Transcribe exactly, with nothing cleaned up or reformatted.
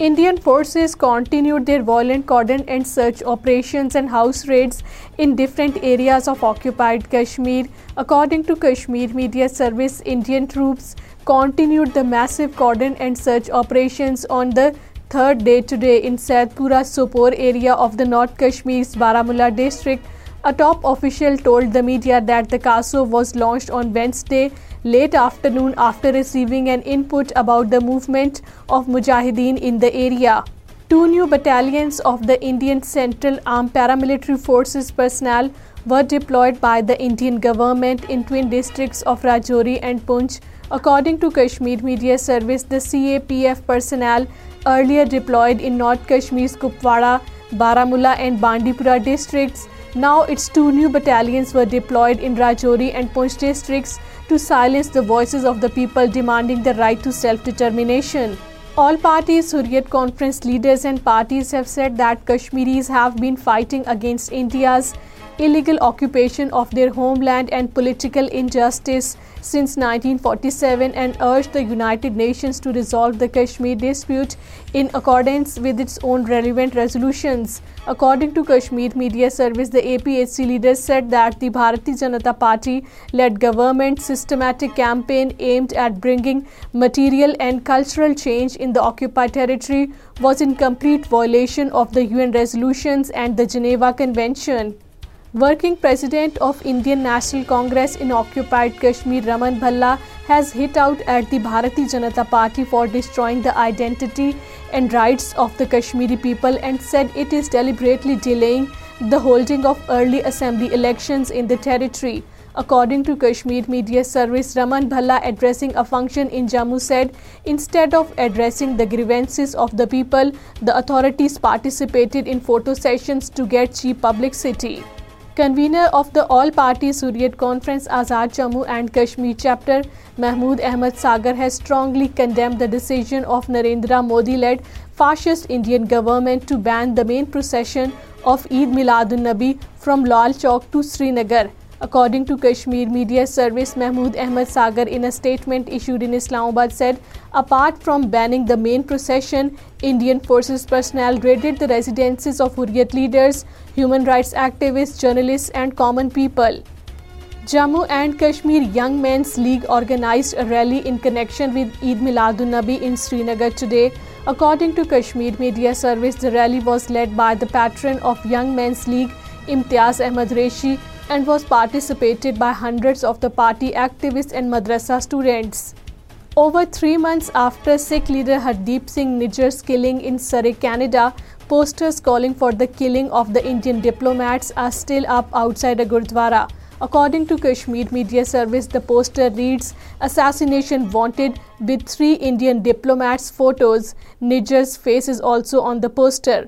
Indian forces continued their violent cordon and search operations and house raids in different areas of occupied Kashmir. According to Kashmir Media Service, Indian troops continued the massive cordon and search operations on the third day today in Saidpura Sopor area of the North Kashmir's Baramulla district. A top official told the media that the CASO was launched on Wednesday late afternoon after receiving an input about the movement of Mujahideen in the area. Two new battalions of the Indian Central Armed Paramilitary Forces personnel were deployed by the Indian government in twin districts of Rajouri and Poonch. According to Kashmir Media Service, the C A P F personnel earlier deployed in North Kashmir's Kupwara, Baramulla and Bandipora districts. Now its two new battalions were deployed in Rajouri and Poonch districts to silence the voices of the people demanding the right to self-determination. All parties, Hurriyat conference leaders and parties have said that Kashmiris have been fighting against India's illegal occupation of their homeland and political injustice since nineteen forty-seven and urged the United Nations to resolve the Kashmir dispute in accordance with its own relevant resolutions. According to Kashmir Media Service, the A P H C leaders said that the Bharatiya Janata Party led government's systematic campaign aimed at bringing material and cultural change in the occupied territory was in complete violation of the U N resolutions and the Geneva Convention. Working President of Indian National Congress in occupied Kashmir, Raman Bhalla, has hit out at the Bharatiya Janata Party for destroying the identity and rights of the Kashmiri people and said it is deliberately delaying the holding of early assembly elections in the territory. According to Kashmir Media Service, Raman Bhalla, addressing a function in Jammu, said instead of addressing the grievances of the people, the authorities participated in photo sessions to get cheap publicity. Convener of the All Parties Hurriyat Conference Azad Jammu and Kashmir Chapter, Mahmood Ahmed Sagar, has strongly condemned the decision of Narendra Modi-led fascist Indian government to ban the main procession of Eid Milad un Nabi from Lal Chowk to Srinagar. According to Kashmir Media Service, Mahmood Ahmed Sagar, in a statement issued in Islamabad, said apart from banning the main procession, Indian forces personnel raided the residences of Hurriyat leaders, human rights activists, journalists and common people. Jammu and Kashmir Young Men's League organized a rally in connection with Eid Milad un Nabi in Srinagar today. According to Kashmir Media Service, the rally was led by the patron of Young Men's League, Imtiaz Ahmed Rishi, and was participated by hundreds of the party activists and madrasa students. Over three months after Sikh leader Hardeep Singh Nijjar's killing in Surrey, Canada, posters calling for the killing of the Indian diplomats are still up outside a Gurdwara. According to Kashmir Media Service, the poster reads, "Assassination wanted with three Indian diplomats' photos." Nijjar's face is also on the poster.